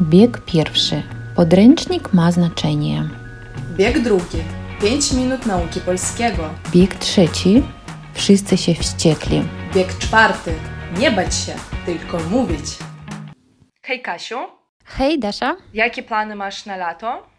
Bieg pierwszy. Podręcznik ma znaczenie. Bieg drugi. 5 minut nauki polskiego. Bieg trzeci. Wszyscy się wściekli. Bieg czwarty. Nie bać się, tylko mówić. Hej Kasiu. Hej Dasza. Jakie plany masz na lato?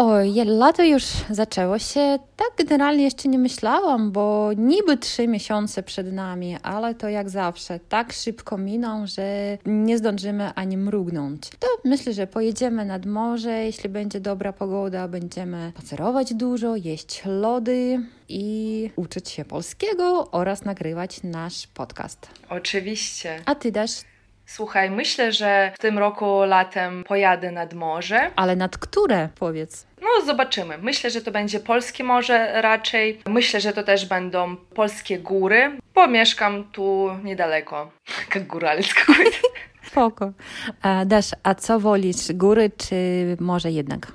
Oj, lato już zaczęło się. Tak generalnie jeszcze nie myślałam, bo niby 3 miesiące przed nami, ale to jak zawsze tak szybko miną, że nie zdążymy ani mrugnąć. To myślę, że pojedziemy nad morze, jeśli będzie dobra pogoda, będziemy spacerować dużo, jeść lody i uczyć się polskiego oraz nagrywać nasz podcast. Oczywiście. A ty, Dasz? Słuchaj, myślę, że w tym roku latem pojadę nad morze. Ale nad które, powiedz? No, zobaczymy. Myślę, że to będzie polskie morze raczej. Myślę, że to też będą polskie góry, bo mieszkam tu niedaleko. Jak góralec kogoś. Spoko. Dasz, a co wolisz? Góry czy morze jednak?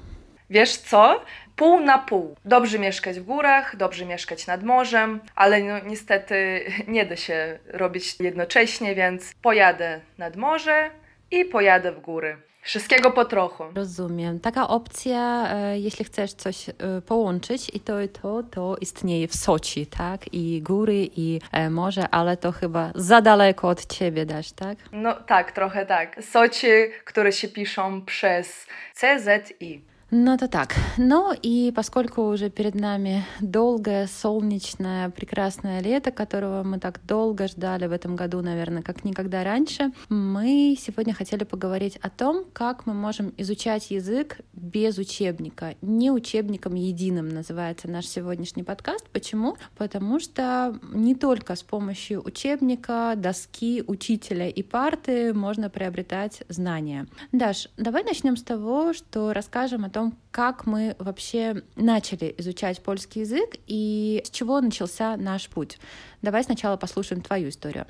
Wiesz co? Pół na pół. Dobrze mieszkać w górach, dobrze mieszkać nad morzem, ale no, niestety nie da się robić jednocześnie, więc pojadę nad morze i pojadę w góry. Wszystkiego po trochu. Rozumiem. Taka opcja, jeśli chcesz coś połączyć i to istnieje w Soczi, tak? I góry, i morze, ale to chyba za daleko od ciebie dasz, tak? No tak, trochę tak. Soczi, które się piszą przez CZI. No to так. Ну и поскольку уже перед нами долгое, солнечное, прекрасное лето, которого мы так долго ждали в этом году, наверное, как никогда раньше, мы сегодня хотели поговорить о том, как мы можем изучать язык без учебника. Не учебником единым называется наш сегодняшний подкаст. Почему? Потому что не только с помощью учебника, доски, учителя и парты можно приобретать знания. Даш, давай начнем с того, что расскажем о том, как мы вообще начали изучать польский язык и с чего начался наш путь. Давай сначала послушаем твою историю.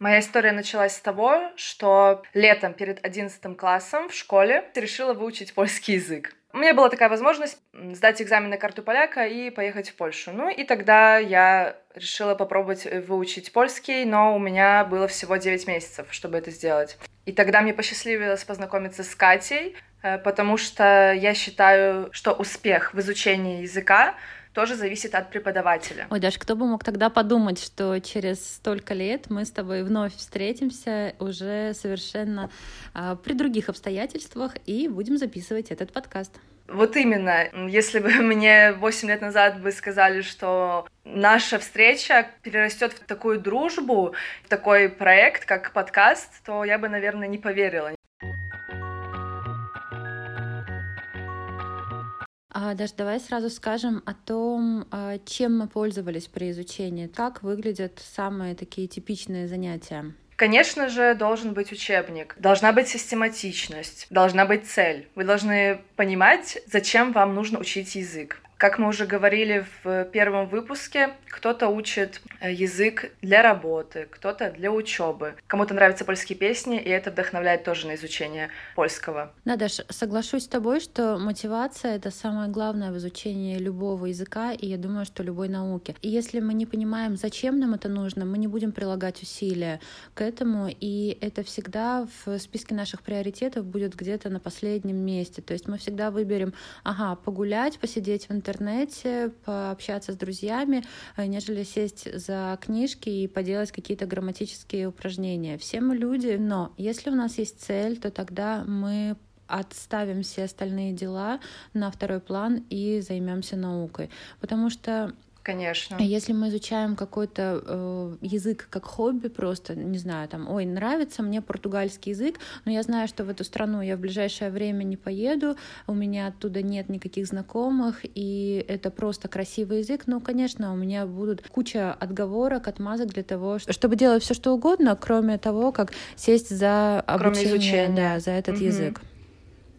Моя история началась с того, что летом перед 11 классом в школе решила выучить польский язык. У меня была такая возможность сдать экзамен на карту поляка и поехать в Польшу. Ну и тогда я решила попробовать выучить польский, но у меня было всего 9 месяцев, чтобы это сделать. И тогда мне посчастливилось познакомиться с Катей, потому что я считаю, что успех в изучении языка тоже зависит от преподавателя. Ой, Даш, кто бы мог тогда подумать, что через столько лет мы с тобой вновь встретимся уже совершенно при других обстоятельствах и будем записывать этот подкаст. Вот именно. Если бы мне 8 лет назад бы сказали, что наша встреча перерастет в такую дружбу, в такой проект, как подкаст, то я бы, наверное, не поверила. Даша, давай сразу скажем о том, чем мы пользовались при изучении. Как выглядят самые такие типичные занятия? Конечно же, должен быть учебник, должна быть систематичность, должна быть цель. Вы должны понимать, зачем вам нужно учить язык. Как мы уже говорили в первом выпуске, кто-то учит язык для работы, кто-то для учебы. Кому-то нравятся польские песни, и это вдохновляет тоже на изучение польского. Да, Даш, соглашусь с тобой, что мотивация — это самое главное в изучении любого языка, и я думаю, что любой науки. И если мы не понимаем, зачем нам это нужно, мы не будем прилагать усилия к этому, и это всегда в списке наших приоритетов будет где-то на последнем месте. То есть мы всегда выберем, погулять, посидеть в интернете, пообщаться с друзьями, нежели сесть за книжки и поделать какие-то грамматические упражнения. Все мы люди, но если у нас есть цель, то тогда мы отставим все остальные дела на второй план и займемся наукой. Потому что конечно. Если мы изучаем какой-то язык как хобби, просто, не знаю, там, ой, нравится мне португальский язык, но я знаю, что в эту страну я в ближайшее время не поеду, у меня оттуда нет никаких знакомых, и это просто красивый язык, ну, конечно, у меня будут куча отговорок, отмазок для того, чтобы делать все что угодно, кроме того, как сесть за обучение, кроме изучения. Да, за этот язык.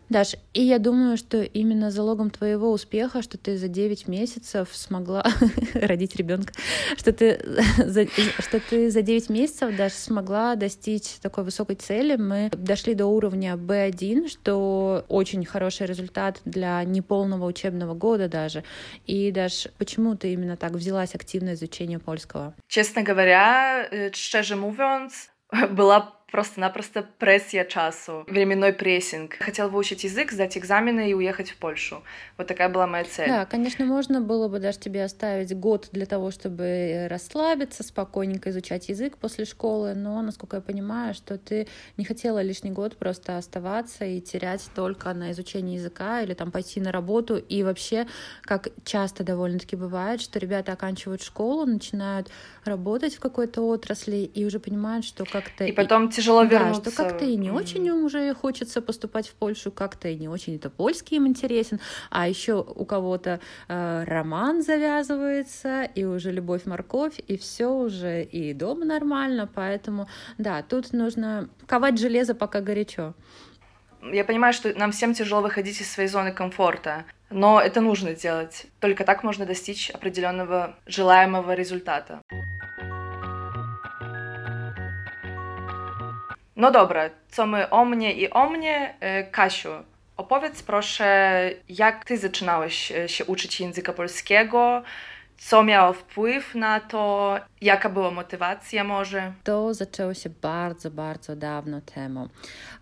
Даш, и я думаю, что именно залогом твоего успеха, что ты за 9 месяцев смогла родить ребенка, что ты за 9 месяцев, Даш, смогла достичь такой высокой цели. Мы дошли до уровня B1, что очень хороший результат для неполного учебного года даже. И, Даш, почему ты именно так взялась активно изучение польского? Честно говоря, szczerze mówiąc, была просто-напросто прессия часу, временной прессинг. Хотел выучить язык, сдать экзамены и уехать в Польшу. Вот такая была моя цель. Да, конечно, можно было бы даже тебе оставить год для того, чтобы расслабиться, спокойненько изучать язык после школы, но, насколько я понимаю, что ты не хотела лишний год просто оставаться и терять только на изучение языка или там пойти на работу. И вообще, как часто довольно-таки бывает, что ребята оканчивают школу, начинают работать в какой-то отрасли и уже понимают, что как-то... И потом тяжело вернуться. Да, что как-то и не очень им уже хочется поступать в Польшу, как-то и не очень это польский им интересен, а еще у кого-то роман завязывается, и уже любовь-морковь, и все уже, и дома нормально, поэтому, да, тут нужно ковать железо, пока горячо. Я понимаю, что нам всем тяжело выходить из своей зоны комфорта, но это нужно делать. Только так можно достичь определенного желаемого результата. No dobra, co my o mnie i o mnie? Kasiu, opowiedz proszę, jak ty zaczynałeś się uczyć języka polskiego? Co miało wpływ na to? Jaka była motywacja może? To zaczęło się bardzo, bardzo dawno temu.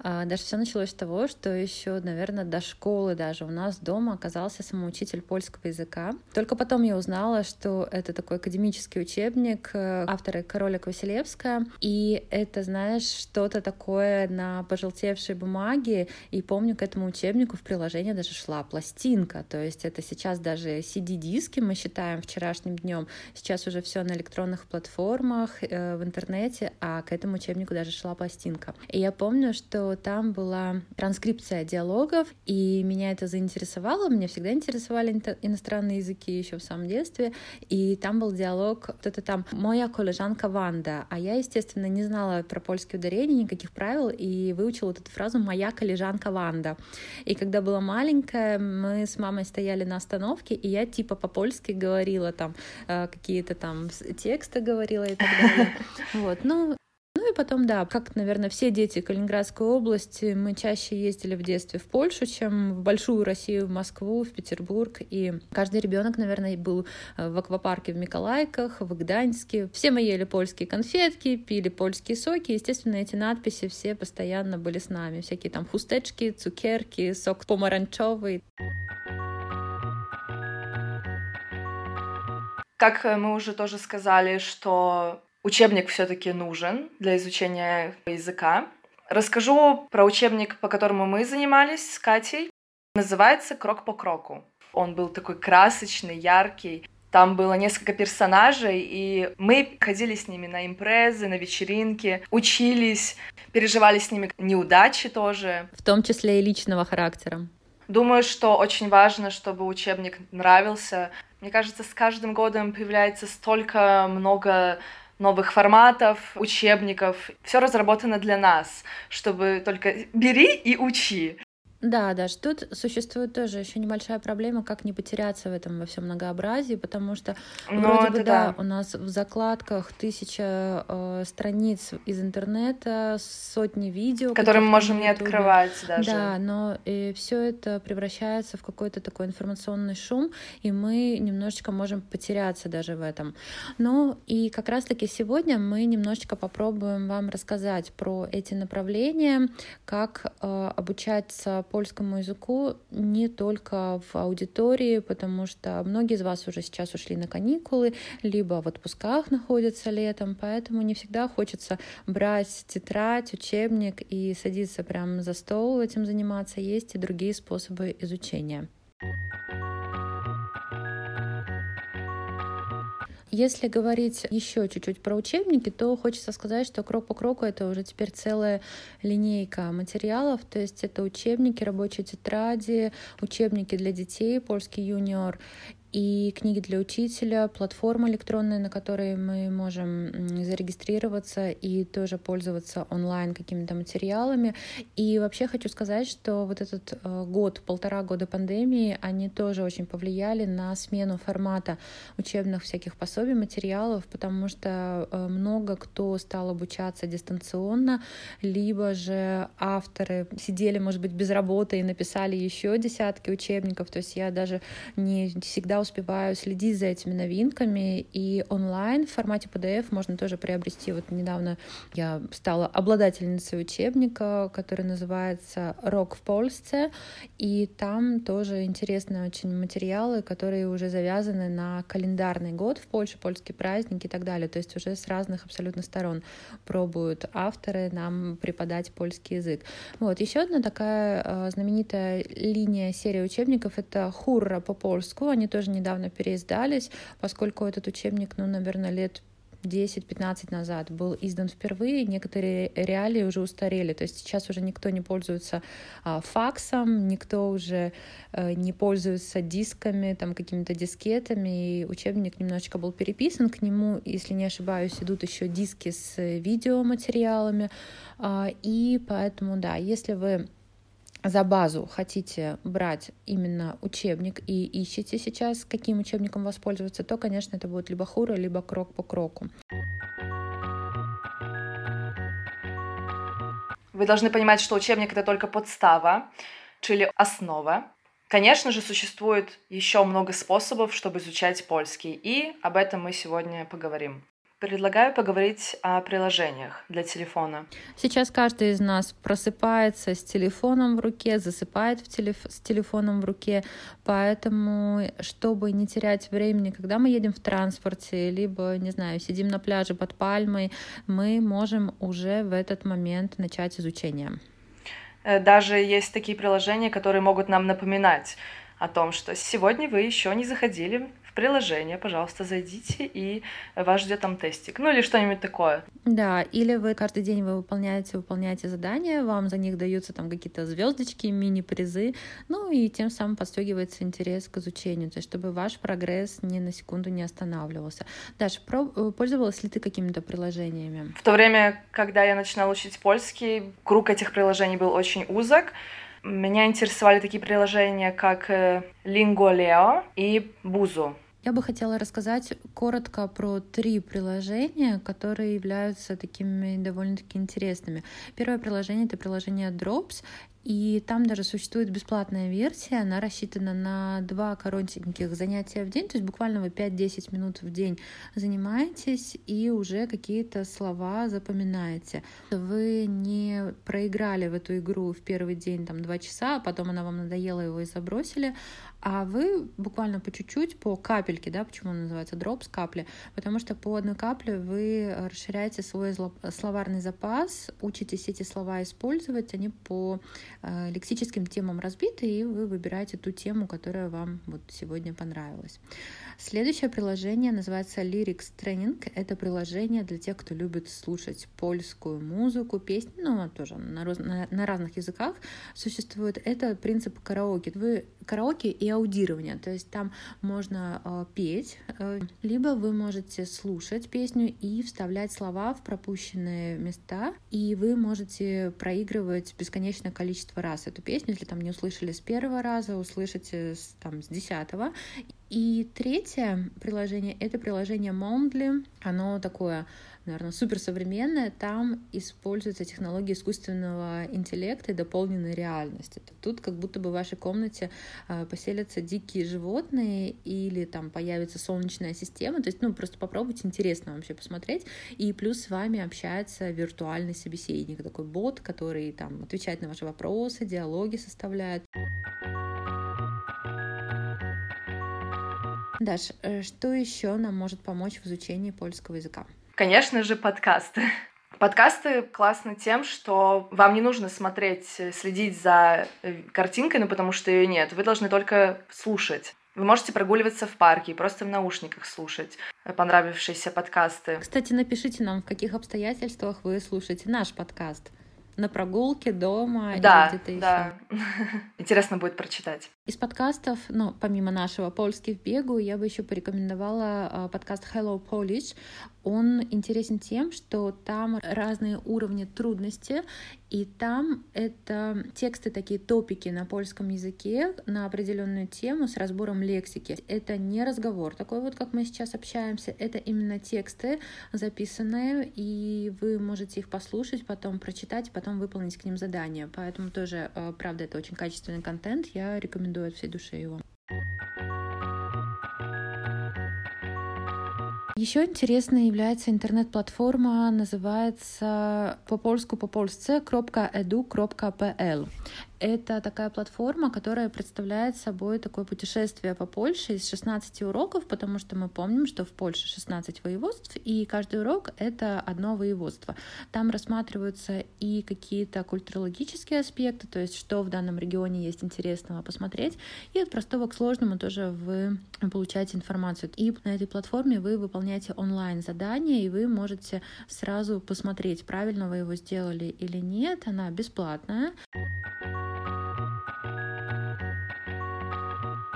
Даже все началось с того, что еще, наверное, до школы даже у нас дома оказался самоучитель польского языка. Только потом я узнала, что это такой академический учебник автора Крólelek-Weselewska. И это, знаешь, что-то такое на пожелтевшей бумаге. И помню, к этому учебнику в приложении даже шла пластинка. То есть это сейчас даже CD-диски мы считаем вчерашним днем. Сейчас уже все на электронных платформах, в интернете, а к этому учебнику даже шла пластинка. И я помню, что там была транскрипция диалогов, и меня это заинтересовало. Меня всегда интересовали иностранные языки еще в самом детстве. И там был диалог, кто-то там «Моя коллежанка Ванда». А я, естественно, не знала про польские ударения, никаких правил, и выучила вот эту фразу «Моя коллежанка Ванда». И когда была маленькая, мы с мамой стояли на остановке, и я типа по-польски говорила там какие-то там тексты, говорила и так далее. Вот, ну и потом, да, как, наверное, все дети Калининградской области, мы чаще ездили в детстве в Польшу, чем в большую Россию, в Москву, в Петербург. И каждый ребенок, наверное, был в аквапарке в Миколаевках, в Гданьске. Все мы ели польские конфетки, пили польские соки. Естественно, эти надписи все постоянно были с нами. Всякие там хустечки, цукерки, сок помаранчевый. Как мы уже тоже сказали, что учебник все-таки нужен для изучения языка. Расскажу про учебник, по которому мы занимались с Катей. Называется «Крок по кроку». Он был такой красочный, яркий. Там было несколько персонажей, и мы ходили с ними на импрезы, на вечеринки, учились, переживали с ними неудачи тоже. В том числе и личного характера. Думаю, что очень важно, чтобы учебник нравился. Мне кажется, с каждым годом появляется столько много новых форматов, учебников. Все разработано для нас, чтобы только бери и учи. Да, Даш, тут существует тоже еще небольшая проблема, как не потеряться в этом во всем многообразии, потому что вроде бы, да, у нас в закладках 1000 страниц из интернета, сотни видео, которые мы можем не открывать даже. Да, но все это превращается в какой-то такой информационный шум, и мы немножечко можем потеряться даже в этом. Ну и как раз-таки сегодня мы немножечко попробуем вам рассказать про эти направления, как обучаться польскому языку не только в аудитории, потому что многие из вас уже сейчас ушли на каникулы, либо в отпусках находятся летом, поэтому не всегда хочется брать тетрадь, учебник и садиться прямо за стол этим заниматься. Есть и другие способы изучения. Если говорить еще чуть-чуть про учебники, то хочется сказать, что крок по кроку это уже теперь целая линейка материалов, то есть это учебники, рабочие тетради, учебники для детей, польский юниор и книги для учителя, платформа электронная, на которой мы можем зарегистрироваться и тоже пользоваться онлайн какими-то материалами. И вообще хочу сказать, что вот этот год, 1,5 года пандемии, они тоже очень повлияли на смену формата учебных всяких пособий, материалов, потому что много кто стал обучаться дистанционно, либо же авторы сидели, может быть, без работы и написали еще десятки учебников. То есть я даже не всегда успеваю следить за этими новинками, и онлайн в формате PDF можно тоже приобрести. Вот недавно я стала обладательницей учебника, который называется «Рок в Польсце», и там тоже интересные очень материалы, которые уже завязаны на календарный год в Польше, польские праздники и так далее. То есть уже с разных абсолютно сторон пробуют авторы нам преподать польский язык. Вот. Еще одна такая знаменитая линия серии учебников — это «Хурра по польску». Они тоже недавно переиздались, поскольку этот учебник, наверное, лет 10-15 назад был издан впервые, некоторые реалии уже устарели, то есть сейчас уже никто не пользуется факсом, никто уже не пользуется дисками, там какими-то дискетами, и учебник немножечко был переписан, к нему, если не ошибаюсь, идут еще диски с видеоматериалами, и поэтому, да, если вы за базу хотите брать именно учебник и ищете сейчас, каким учебником воспользоваться, то, конечно, это будет либо хура, либо крок по кроку. Вы должны понимать, что учебник — это только подстава, czyli основа. Конечно же, существует еще много способов, чтобы изучать польский, и об этом мы сегодня поговорим. Предлагаю поговорить о приложениях для телефона. Сейчас каждый из нас просыпается с телефоном в руке, засыпает с телефоном в руке, поэтому, чтобы не терять времени, когда мы едем в транспорте, либо, не знаю, сидим на пляже под пальмой, мы можем уже в этот момент начать изучение. Даже есть такие приложения, которые могут нам напоминать о том, что сегодня вы еще не заходили в приложение, пожалуйста, зайдите, и вас ждет там тестик, или что-нибудь такое. Да, или вы каждый день выполняете задания, вам за них даются там какие-то звездочки, мини-призы, и тем самым подстегивается интерес к изучению, то есть чтобы ваш прогресс ни на секунду не останавливался. Даша, пользовалась ли ты какими-то приложениями? В то время, когда я начинала учить польский, круг этих приложений был очень узок. Меня интересовали такие приложения, как Lingoleo и Buzo. Я бы хотела рассказать коротко про 3 приложения, которые являются такими довольно-таки интересными. Первое приложение — это приложение Drops, и там даже существует бесплатная версия, она рассчитана на 2 коротеньких занятия в день, то есть буквально вы 5-10 минут в день занимаетесь и уже какие-то слова запоминаете. Вы не проиграли в эту игру в первый день 2 часа, а потом она вам надоела, его и забросили, а вы буквально по чуть-чуть, по капельке, почему она называется дропс, капли, потому что по одной капле вы расширяете свой словарный запас, учитесь эти слова использовать, они по лексическим темам разбиты, и вы выбираете ту тему, которая вам сегодня понравилась. Следующее приложение называется Lyrics Training. Это приложение для тех, кто любит слушать польскую музыку, песни, тоже на разных языках существует. Это принцип караоке. Караоке и аудирование, то есть там можно петь, либо вы можете слушать песню и вставлять слова в пропущенные места, и вы можете проигрывать бесконечное количество раз эту песню, если не услышали с первого раза, услышите с 10-го. И третье приложение — это приложение Mondly. Оно такое, наверное, суперсовременное. Там используются технологии искусственного интеллекта и дополненной реальности. Тут как будто бы в вашей комнате поселятся дикие животные или появится солнечная система. То есть, просто попробуйте, интересно вообще посмотреть. И плюс с вами общается виртуальный собеседник, такой бот, который отвечает на ваши вопросы, диалоги составляет. Даш, что еще нам может помочь в изучении польского языка? Конечно же, подкасты. Подкасты классны тем, что вам не нужно следить за картинкой, потому что ее нет. Вы должны только слушать. Вы можете прогуливаться в парке и просто в наушниках слушать понравившиеся подкасты. Кстати, напишите нам, в каких обстоятельствах вы слушаете наш подкаст. На прогулке, дома, или где-то еще. Интересно будет прочитать. Из подкастов, помимо нашего «Польский в бегу», я бы еще порекомендовала подкаст «Hello Polish». Он интересен тем, что там разные уровни трудности, и там это тексты, такие топики на польском языке на определенную тему с разбором лексики. Это не разговор такой, как мы сейчас общаемся, это именно тексты записанные, и вы можете их послушать, потом прочитать, потом выполнить к ним задание. Поэтому тоже, правда, это очень качественный контент, я рекомендую от всей души его. Еще интересной является интернет-платформа, называется popolsku.edu.pl. Это такая платформа, которая представляет собой такое путешествие по Польше из 16 уроков, потому что мы помним, что в Польше 16 воеводств, и каждый урок — это одно воеводство. Там рассматриваются и какие-то культурологические аспекты, то есть что в данном регионе есть интересного посмотреть, и от простого к сложному тоже вы получаете информацию. И на этой платформе вы выполняете онлайн-задание, и вы можете сразу посмотреть, правильно вы его сделали или нет. Она бесплатная.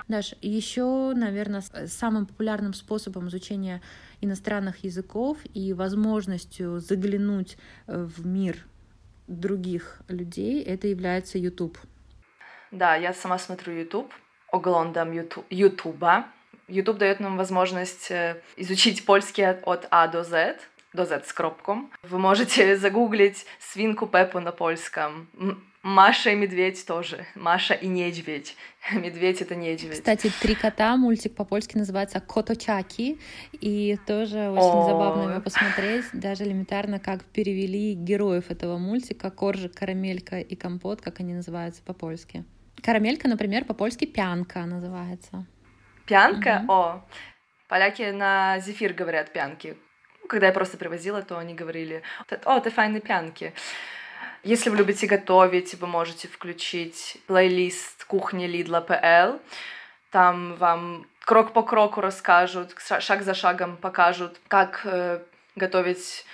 Даш, еще, наверное, самым популярным способом изучения иностранных языков и возможностью заглянуть в мир других людей, это является YouTube. Да, я сама смотрю YouTube, оглондам Ютуба. YouTube дает нам возможность изучить польский от А до Z. Do Z z kropką. Wy możecie загуглить свинку Пеппу на польском. Маша и медведь тоже. Маша и недведь. Медведь — это недведь. Кстати, «Три кота» мультик по-польски называется «Коточаки». И тоже очень забавно его посмотреть. Даже элементарно, как перевели героев этого мультика. Коржик, Карамелька и Компот, как они называются по-польски. Карамелька, например, по-польски «Пянка» называется. «Пянка»? Угу. Поляки на зефир говорят «пянки». Когда я просто привозила, то они говорили: «О, ты файные пьянки». Если вы любите готовить, вы можете включить плейлист кухни Lidla PL. Там вам крок по кроку расскажут, шаг за шагом покажут, как готовить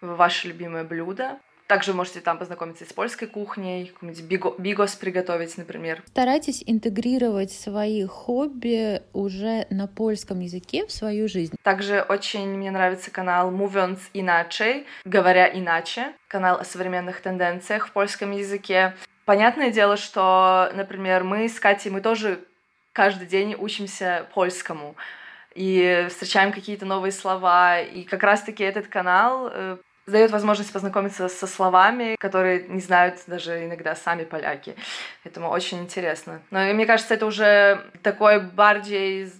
ваше любимое блюдо. Также можете там познакомиться и с польской кухней, какой-нибудь бигос приготовить, например. Старайтесь интегрировать свои хобби уже на польском языке в свою жизнь. Также очень мне нравится канал «Mówiąc Inaczej», «Говоря иначе», канал о современных тенденциях в польском языке. Понятное дело, что, например, мы с Катей, мы тоже каждый день учимся польскому и встречаем какие-то новые слова. И как раз-таки этот канал дает возможность познакомиться со словами, которые не знают даже иногда сами поляки. Поэтому очень интересно. Но мне кажется, это уже такой барdziej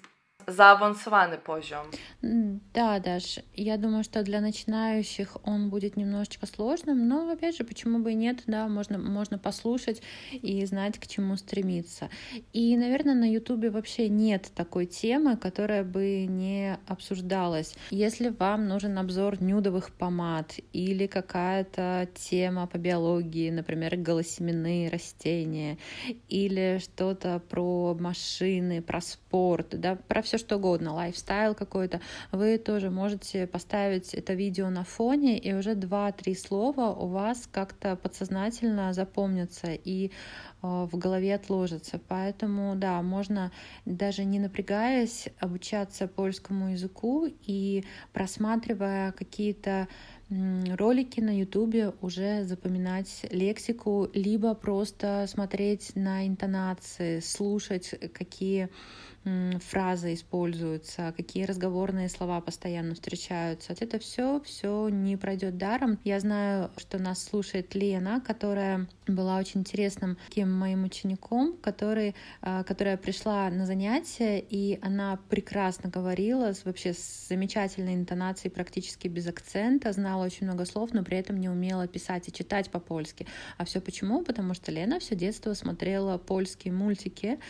зааwansowaный poziom. Да, Даш, я думаю, что для начинающих он будет немножечко сложным, но, опять же, почему бы и нет, да, можно послушать и знать, к чему стремиться. И, наверное, на Ютубе вообще нет такой темы, которая бы не обсуждалась. Если вам нужен обзор нюдовых помад или какая-то тема по биологии, например, голосеменные растения, или что-то про машины, про спорт, да, про все что угодно, лайфстайл какой-то, вы тоже можете поставить это видео на фоне, и уже 2-3 слова у вас как-то подсознательно запомнятся и в голове отложатся. Поэтому, да, можно, даже не напрягаясь, обучаться польскому языку и, просматривая какие-то ролики на Ютубе, уже запоминать лексику, либо просто смотреть на интонации, слушать, какие фразы используются, какие разговорные слова постоянно встречаются. Вот это все не пройдет даром. Я знаю, что нас слушает Лена, которая была очень интересным таким моим учеником, которая пришла на занятия, и она прекрасно говорила, вообще с замечательной интонацией, практически без акцента, знала очень много слов, но при этом не умела писать и читать по-польски. А все почему? Потому что Лена все детство смотрела польские мультики,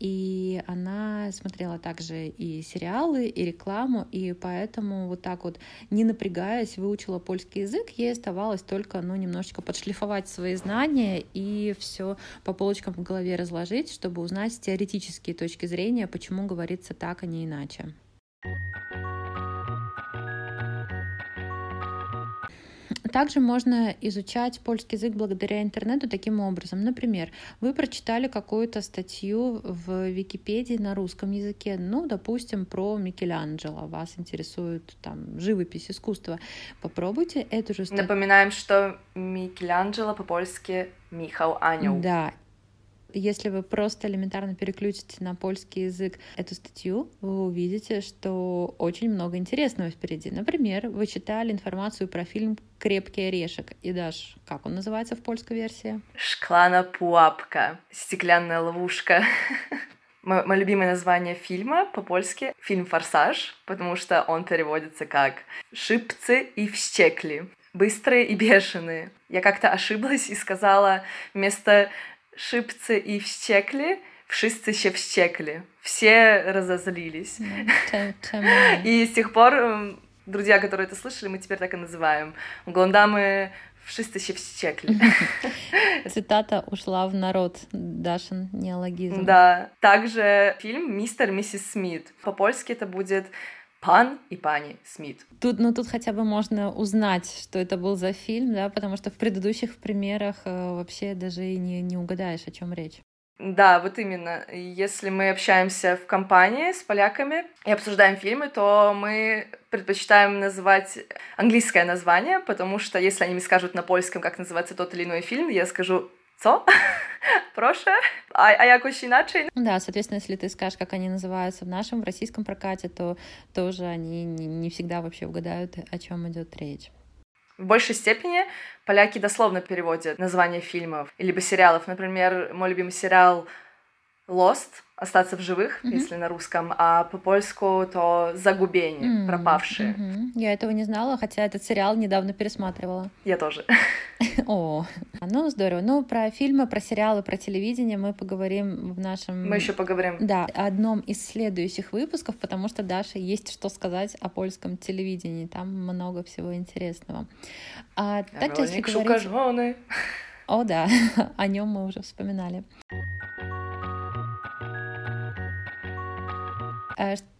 и она смотрела также и сериалы, и рекламу, и поэтому вот так вот, не напрягаясь, выучила польский язык. Ей оставалось только, немножечко подшлифовать свои знания и все по полочкам в голове разложить, чтобы узнать теоретические точки зрения, почему говорится так, а не иначе. Также можно изучать польский язык благодаря интернету таким образом. Например, вы прочитали какую-то статью в Википедии на русском языке, допустим, про Микеланджело. Вас интересует там живопись, искусство. Попробуйте эту же статью. Напоминаем, что Микеланджело по-польски Michał Anioł. Да. Если вы просто элементарно переключите на польский язык эту статью, вы увидите, что очень много интересного впереди. Например, вы читали информацию про фильм «Крепкий орешек». И даже, как он называется в польской версии? «Шклана пуапка», «Стеклянная ловушка». Мое любимое название фильма по-польски — фильм «Форсаж», потому что он переводится как «Шипцы и вщекли», «Быстрые и бешеные». Я как-то ошиблась и сказала вместо «Шипцы и вщекли» wszyscy się wściekli. Все разозлились. И с тех пор друзья, которые это слышали, мы теперь так и называем. Oglądamy wszyscy się wściekli. Цитата ушла в народ. Дашин неологизм. Да. Также фильм «Мистер и миссис Смит». По-польски это будет «Пан и пани Смит». Тут хотя бы можно узнать, что это был за фильм, да, потому что в предыдущих примерах вообще даже и не угадаешь, о чем речь. Да, вот именно. Если мы общаемся в компании с поляками и обсуждаем фильмы, то мы предпочитаем называть английское название, потому что если они мне скажут на польском, как называется тот или иной фильм, я скажу «co?» Прошу, а якось иначе. Да, соответственно, если ты скажешь, как они называются в нашем, в российском прокате, то тоже они не всегда вообще угадают, о чем идет речь. В большей степени поляки дословно переводят названия фильмов либо сериалов. Например, мой любимый сериал «Lost», «Остаться в живых», если на русском, а по-польску то «Загубение», «Пропавшие». Я этого не знала, хотя этот сериал недавно пересматривала. Я тоже. О, ну здорово. Ну, про фильмы, про сериалы, про телевидение мы поговорим в нашем... Мы еще поговорим. Да, одном из следующих выпусков, потому что Даше есть что сказать о польском телевидении. Там много всего интересного. А также, если говорить... О, да, о нем мы уже вспоминали.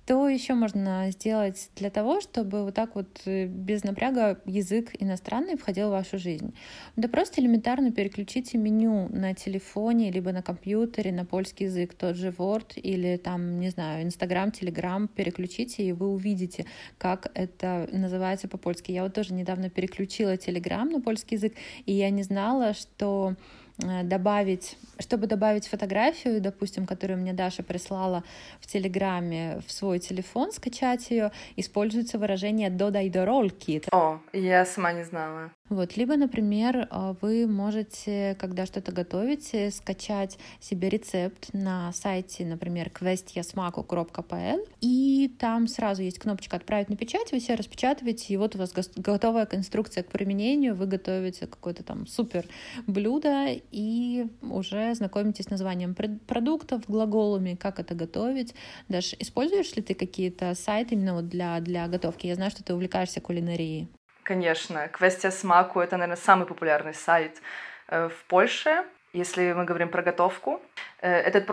Что еще можно сделать для того, чтобы вот так вот без напряга язык иностранный входил в вашу жизнь? Да просто элементарно переключите меню на телефоне, либо на компьютере, на польский язык, тот же Word или там, не знаю, Instagram, Telegram, переключите, и вы увидите, как это называется по-польски. Я вот тоже недавно переключила Telegram на польский язык, и я не знала, что... чтобы добавить фотографию, допустим, которую мне Даша прислала в Телеграме в свой телефон, скачать ее, используется выражение «додай до ролки». О, я сама не знала. Вот, либо, например, вы можете, когда что-то готовите, скачать себе рецепт на сайте, например, questiasmaku.pl, и там сразу есть кнопочка «Отправить на печать», вы себе распечатываете, и вот у вас готовая инструкция к применению, вы готовите какое-то там супер блюдо и уже знакомитесь с названием продуктов, глаголами, как это готовить. Даже используешь ли ты какие-то сайты именно вот для готовки? Я знаю, что ты увлекаешься кулинарией. Конечно, «Kwestia smaku» — это, наверное, самый популярный сайт в Польше, если мы говорим про готовку. Этот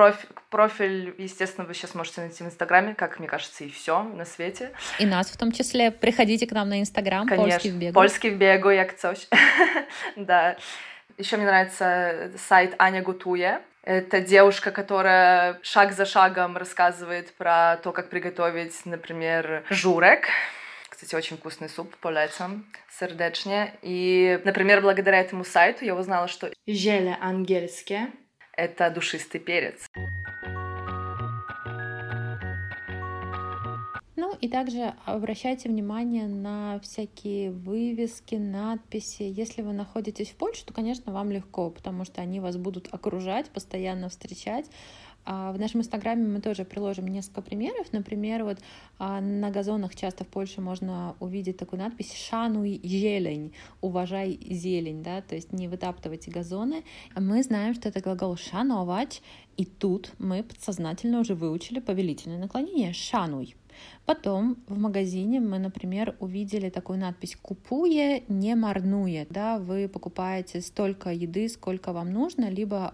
профиль, естественно, вы сейчас можете найти в Инстаграме, как, мне кажется, и все на свете. И нас в том числе. Приходите к нам на Инстаграм, «Польский в бегу». «Польский в бегу», як coś. Да. Еще мне нравится сайт «Аня готовит». Это девушка, которая шаг за шагом рассказывает про то, как приготовить, например, журек. Кстати, очень вкусный суп, полезен, сердечнее. И, например, благодаря этому сайту я узнала, что желе ангельское — это душистый перец. Ну и также обращайте внимание на всякие вывески, надписи. Если вы находитесь в Польше, то, конечно, вам легко, потому что они вас будут окружать, постоянно встречать. В нашем Инстаграме мы тоже приложим несколько примеров. Например, вот на газонах часто в Польше можно увидеть такую надпись «Шануй зелень», «Уважай зелень», да, то есть не вытаптывайте газоны. Мы знаем, что это глагол «шановать», и тут мы подсознательно уже выучили повелительное наклонение «шануй». Потом в магазине мы, например, увидели такую надпись «Купуе, не марнуе». Да, вы покупаете столько еды, сколько вам нужно, либо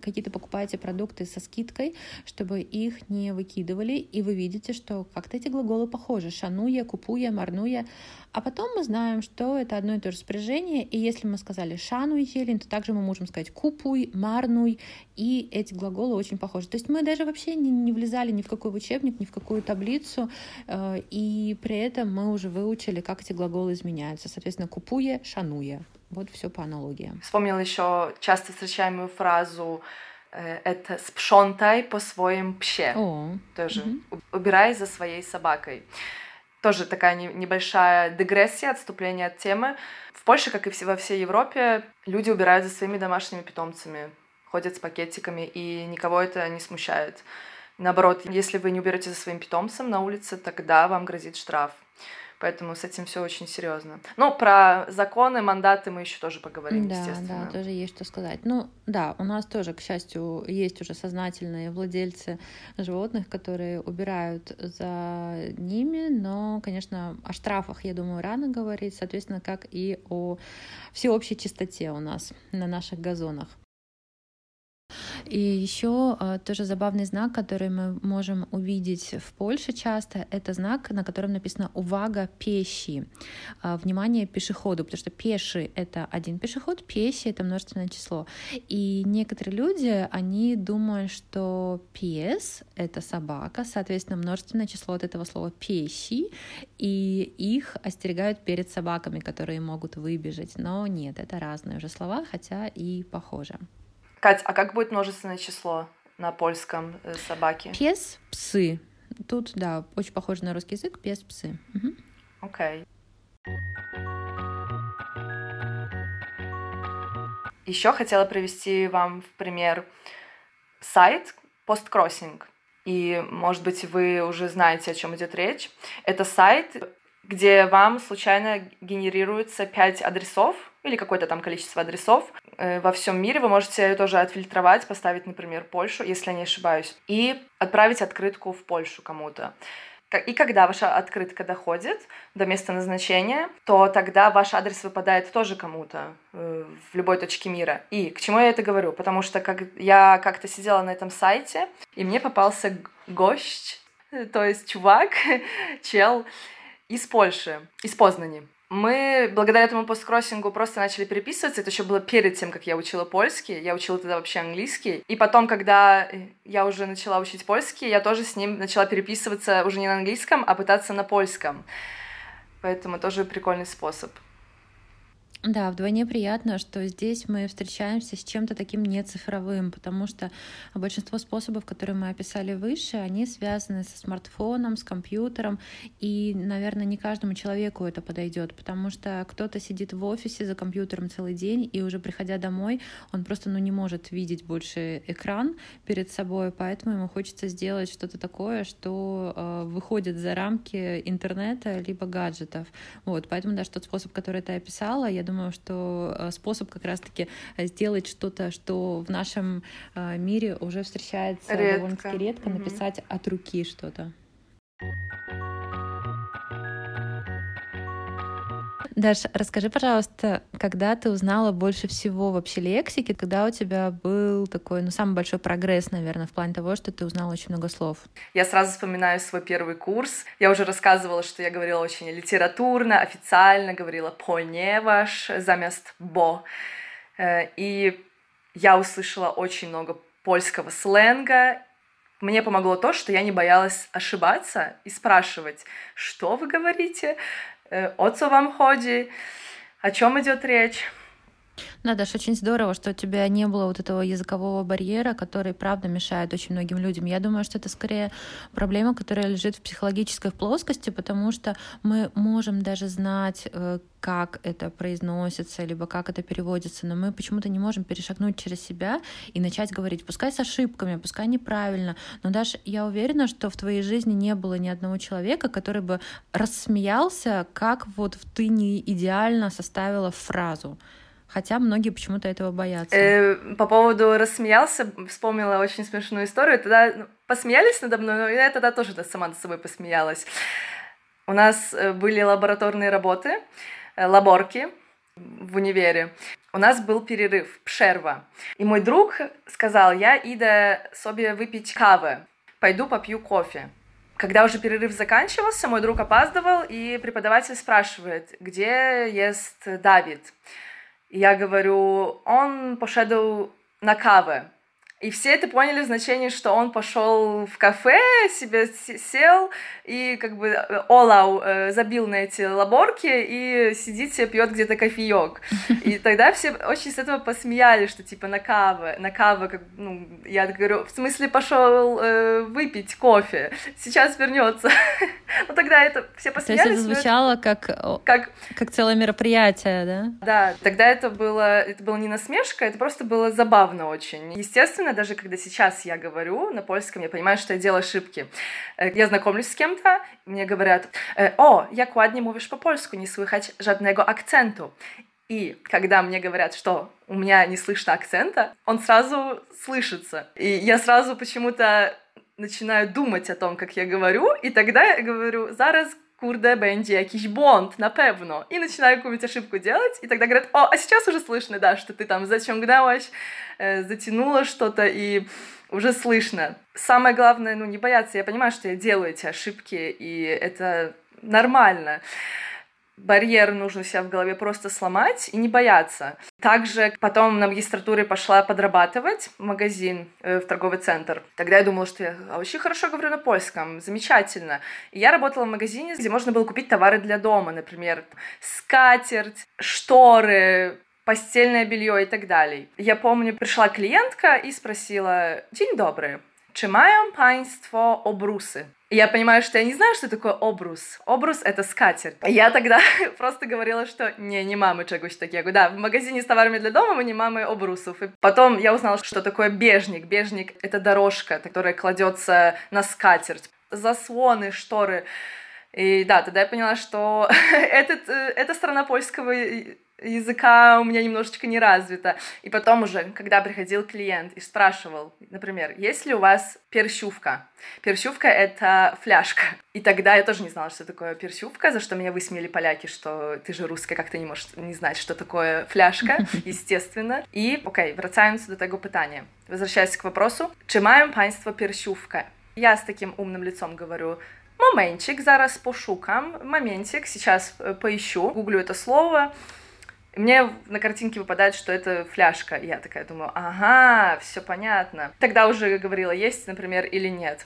какие-то покупаете продукты со скидкой, чтобы их не выкидывали, и вы видите, что как-то эти глаголы похожи. «Шануе», «купуе», «марнуе». А потом мы знаем, что это одно и то же спряжение, и если мы сказали «шануй зелень», то также мы можем сказать «купуй», «марнуй», и эти глаголы очень похожи. То есть мы даже вообще не влезали ни в какой учебник, ни в какую таблицу, и при этом мы уже выучили, как эти глаголы изменяются. Соответственно, купуе, шануе. Вот все по аналогии. Вспомнила еще часто встречаемую фразу это «спшонтай по своим пще». О. Тоже «убирай за своей собакой». Тоже такая небольшая дегрессия, отступление от темы. В Польше, как и во всей Европе, люди убирают за своими домашними питомцами, ходят с пакетиками, и никого это не смущает. Наоборот, если вы не уберете за своим питомцем на улице, тогда вам грозит штраф. Поэтому с этим все очень серьезно. Ну, про законы, мандаты мы еще тоже поговорим, да, естественно. Да, тоже есть что сказать. Ну, да, у нас тоже, к счастью, есть уже сознательные владельцы животных, которые убирают за ними, но, конечно, о штрафах, я думаю, рано говорить, соответственно, как и о всеобщей чистоте у нас на наших газонах. И еще тоже забавный знак, который мы можем увидеть в Польше часто, это знак, на котором написано «Увага, пеши», внимание пешеходу, потому что пеши — это один пешеход, пеши — это множественное число. И некоторые люди, они думают, что пес — это собака, соответственно, множественное число от этого слова «пеши», и их остерегают перед собаками, которые могут выбежать. Но нет, это разные уже слова, хотя и похоже. Кать, а как будет множественное число на польском собаки? Пес, псы. Тут, да, очень похоже на русский язык. Пес, псы. Окей. Еще хотела привести вам в пример сайт Postcrossing. И, может быть, вы уже знаете, о чем идет речь. Это сайт, где вам случайно генерируется 5 адресов или какое-то там количество адресов во всем мире. Вы можете тоже отфильтровать, поставить, например, Польшу, если я не ошибаюсь, и отправить открытку в Польшу кому-то. И когда ваша открытка доходит до места назначения, то тогда ваш адрес выпадает тоже кому-то в любой точке мира. И к чему я это говорю? Потому что я как-то сидела на этом сайте, и мне попался гость, то есть чувак, чел, из Польши, из Познани. Мы благодаря этому посткроссингу просто начали переписываться. Это еще было перед тем, как я учила польский. Я учила тогда вообще английский. И потом, когда я уже начала учить польский, я тоже с ним начала переписываться уже не на английском, а пытаться на польском. Поэтому тоже прикольный способ. Да, вдвойне приятно, что здесь мы встречаемся с чем-то таким нецифровым, потому что большинство способов, которые мы описали выше, они связаны со смартфоном, с компьютером, и, наверное, не каждому человеку это подойдет, потому что кто-то сидит в офисе за компьютером целый день, и уже приходя домой, он просто не может видеть больше экран перед собой, поэтому ему хочется сделать что-то такое, что выходит за рамки интернета либо гаджетов. Вот, поэтому даже тот способ, который ты описала, я думаю, что способ как раз-таки сделать что-то, что в нашем мире уже встречается довольно-таки редко, написать от руки что-то. Даш, расскажи, пожалуйста, когда ты узнала больше всего вообще лексики, когда у тебя был такой, самый большой прогресс, наверное, в плане того, что ты узнала очень много слов? Я сразу вспоминаю свой первый курс. Я уже рассказывала, что я говорила очень литературно, официально, говорила «поневаж» замест «бо». И я услышала очень много польского сленга. Мне помогло то, что я не боялась ошибаться и спрашивать, что вы говорите, о чем вам ходи, о чем идет речь. Да, Даш, очень здорово, что у тебя не было вот этого языкового барьера, который, правда, мешает очень многим людям. Я думаю, что это скорее проблема, которая лежит в психологической плоскости, потому что мы можем даже знать, как это произносится, либо как это переводится, но мы почему-то не можем перешагнуть через себя и начать говорить, пускай с ошибками, пускай неправильно. Но, Даш, я уверена, что в твоей жизни не было ни одного человека, который бы рассмеялся, как вот ты не идеально составила фразу. Хотя многие почему-то этого боятся. По поводу «рассмеялся», вспомнила очень смешную историю. Тогда посмеялись надо мной, но я тогда тоже сама над собой посмеялась. У нас были лабораторные работы, лаборки в универе. У нас был перерыв, пшерва. И мой друг сказал, я иду себе выпить кавы, пойду попью кофе. Когда уже перерыв заканчивался, мой друг опаздывал, и преподаватель спрашивает, где есть Dawid? Я говорю, он пошел на каву. И все это поняли в значении, что он пошел в кафе, себе сел и как бы олау забил на эти лаборки и сидит себе, пьет где-то кофеек. И тогда все очень с этого посмеялись, что типа на каву, как, ну, я говорю, в смысле пошел выпить кофе, сейчас вернется. Ну тогда это все посмеялись. То есть это звучало как целое мероприятие, да? Да, тогда это было не насмешка, это просто было забавно очень. Естественно, Особенно даже когда сейчас я говорю на польском, я понимаю, что я делаю ошибки. Я знакомлюсь с кем-то, мне говорят: «О, jak ładnie mówisz po polsku, не слыхать żadnego akcentu». И когда мне говорят, что у меня не слышно акцента, он сразу слышится. И я сразу почему-то начинаю думать о том, как я говорю, и тогда я говорю: «Зараз, kurde, będzie jakiś błąd, na pewno». И начинаю какую-нибудь ошибку делать, и тогда говорят: «О, а сейчас уже слышно, да, что ты там зачемгналась, затянула что-то, и уже слышно». Самое главное, не бояться. Я понимаю, что я делаю эти ошибки, и это нормально. Барьер нужно себя в голове просто сломать и не бояться. Также потом на магистратуре пошла подрабатывать в магазин, в торговый центр. Тогда я думала, что я очень хорошо говорю на польском, замечательно. И я работала в магазине, где можно было купить товары для дома, например, скатерть, шторы, постельное белье и так далее. Я помню, пришла клиентка и спросила: «Dzień dobry, czy mają państwo obrusy?» Я понимаю, что я не знаю, что такое обрус. Обрус — это скатерть. Я тогда просто говорила, что не мамы czegoś takiego. Да, в магазине с товарами для дома мы не мамы обрусов. И потом я узнала, что такое бежник. Бежник — это дорожка, которая кладется на скатерть. Заслоны, шторы. И да, тогда я поняла, что эта сторона польского языка у меня немножечко не развита. И потом уже, когда приходил клиент и спрашивал, например: «Есть ли у вас персювка?» Персювка — это фляжка. И тогда я тоже не знала, что такое персювка, за что меня высмеяли поляки, что ты же русская, как ты не можешь не знать, что такое фляжка, естественно. И, окей, wracając do tego pytania, возвращаясь к вопросу, czy mają państwo персювка? Я с таким умным лицом говорю: «Моментик, зараз пошукам, моментик, сейчас поищу». Гуглю это слово. Мне на картинке выпадает, что это фляжка. Я такая думаю: ага, все понятно. Тогда уже говорила, есть, например, или нет.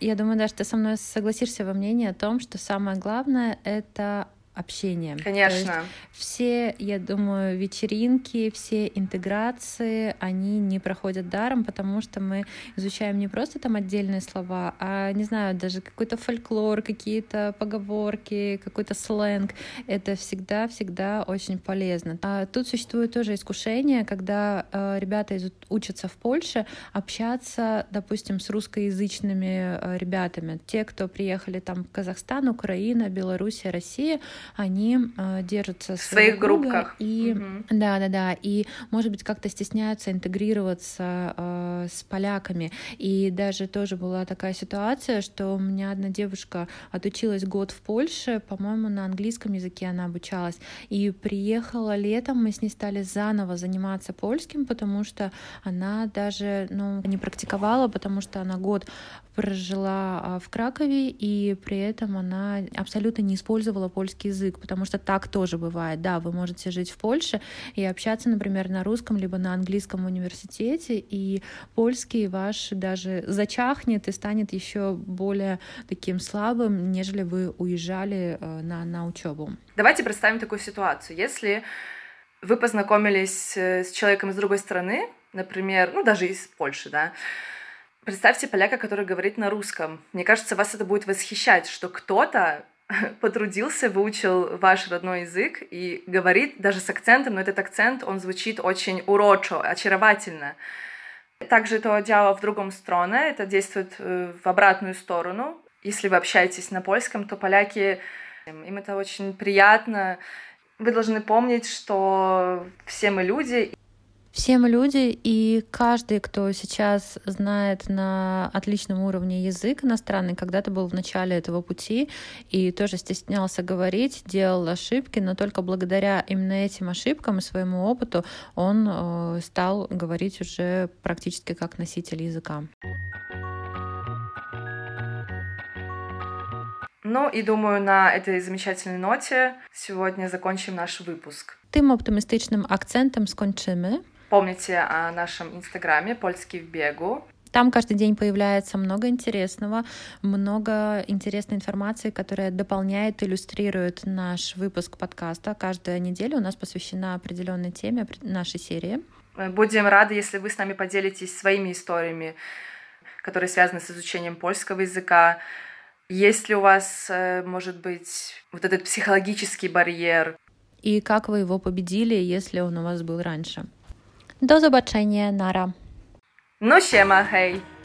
Я думаю, Даш, ты со мной согласишься во мнении о том, что самое главное — это общение. Конечно. То есть все, я думаю, вечеринки, все интеграции, они не проходят даром, потому что мы изучаем не просто там отдельные слова, а, не знаю, даже какой-то фольклор, какие-то поговорки, какой-то сленг. Это всегда-всегда очень полезно. А тут существует тоже искушение, когда ребята учатся в Польше, общаться, допустим, с русскоязычными ребятами. Те, кто приехали там в Казахстан, Украина, Белоруссия, Россия, они держатся в своих группах. И, да, и, может быть, как-то стесняются интегрироваться с поляками. И даже тоже была такая ситуация, что у меня одна девушка отучилась год в Польше, по-моему, на английском языке она обучалась, и приехала летом, мы с ней стали заново заниматься польским, потому что она даже не практиковала, потому что она год прожила в Кракове, и при этом она абсолютно не использовала польский язык, потому что так тоже бывает. Да, вы можете жить в Польше и общаться, например, на русском либо на английском в университете, и польский ваш даже зачахнет и станет еще более таким слабым, нежели вы уезжали на учебу. Давайте представим такую ситуацию. Если вы познакомились с человеком из другой страны, например, даже из Польши, да, представьте поляка, который говорит на русском. Мне кажется, вас это будет восхищать, что кто-то потрудился, выучил ваш родной язык и говорит даже с акцентом, но этот акцент, он звучит очень урочо, очаровательно. Также это дело в другом стороне, это действует в обратную сторону. Если вы общаетесь на польском, то поляки, им это очень приятно. Вы должны помнить, что все мы люди. Все мы люди, и каждый, кто сейчас знает на отличном уровне язык иностранный, когда-то был в начале этого пути и тоже стеснялся говорить, делал ошибки, но только благодаря именно этим ошибкам и своему опыту он стал говорить уже практически как носитель языка. И думаю, на этой замечательной ноте сегодня закончим наш выпуск. Tym optymistycznym akcentem skończymy. Помните о нашем инстаграме «Польский в бегу». Там каждый день появляется много интересного, много интересной информации, которая дополняет, иллюстрирует наш выпуск подкаста. Каждая неделя у нас посвящена определенной теме нашей серии. Будем рады, если вы с нами поделитесь своими историями, которые связаны с изучением польского языка. Есть ли у вас, может быть, вот этот психологический барьер? И как вы его победили, если он у вас был раньше? До zobaczenia, nara. No siema, hej!